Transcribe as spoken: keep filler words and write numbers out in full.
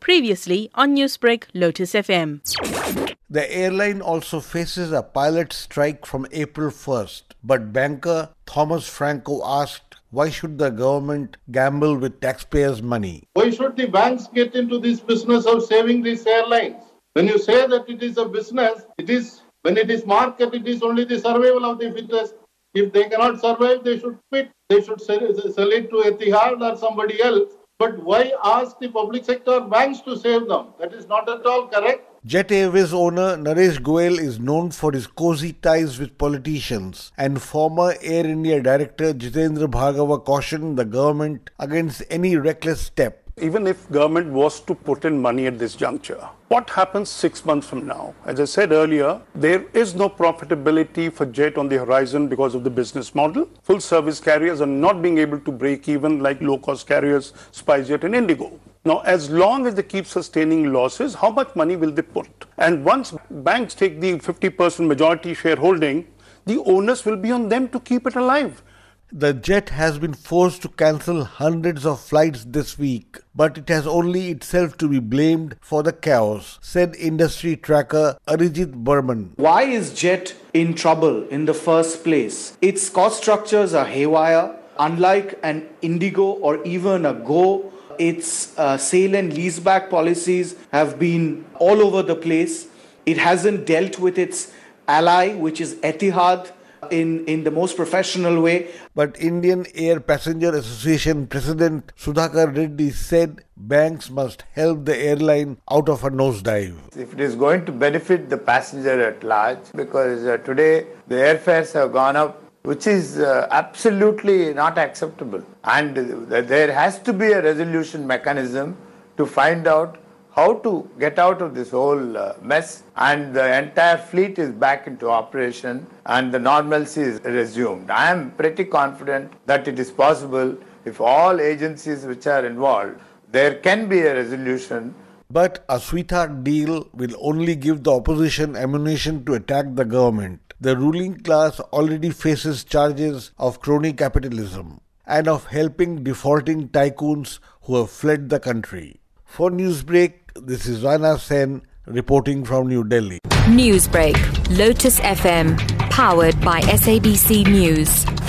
Previously on Newsbreak, Lotus F M. The airline also faces a pilot strike from April first, but banker Thomas Franco asked, why should the government gamble with taxpayers' money? Why should the banks get into this business of saving these airlines? When you say that it is a business, it is when it is market, it is only the survival of the fittest. If they cannot survive, they should quit. They should sell, sell it to Etihad or somebody else. But why ask the public sector banks to save them? That is not at all correct. Jet Airways owner Naresh Goel is known for his cozy ties with politicians, and former Air India director Jitendra Bhargava cautioned the government against any reckless step. Even if government was to put in money at this juncture, what happens six months from now? As I said earlier, there is no profitability for Jet on the horizon because of the business model. Full service carriers are not being able to break even like low-cost carriers, SpiceJet and Indigo. Now, as long as they keep sustaining losses, how much money will they put? And once banks take the fifty percent majority shareholding, the onus will be on them to keep it alive. The Jet has been forced to cancel hundreds of flights this week, but it has only itself to be blamed for the chaos, said industry tracker Arijit Burman. Why is Jet in trouble in the first place? Its cost structures are haywire. Unlike an Indigo or even a Go, its uh, sale and leaseback policies have been all over the place. It hasn't dealt with its ally, which is Etihad, In, in the most professional way. But Indian Air Passenger Association President Sudhakar Reddy said banks must help the airline out of a nosedive. If it is going to benefit the passenger at large, because uh, today the airfares have gone up, which is uh, absolutely not acceptable. And uh, there has to be a resolution mechanism to find out how to get out of this whole uh, mess, and the entire fleet is back into operation and the normalcy is resumed. I am pretty confident that it is possible if all agencies which are involved, there can be a resolution. But a sweetheart deal will only give the opposition ammunition to attack the government. The ruling class already faces charges of crony capitalism and of helping defaulting tycoons who have fled the country. For Newsbreak, this is Rana Senn reporting from New Delhi. Newsbreak, Lotus F M, powered by S A B C News.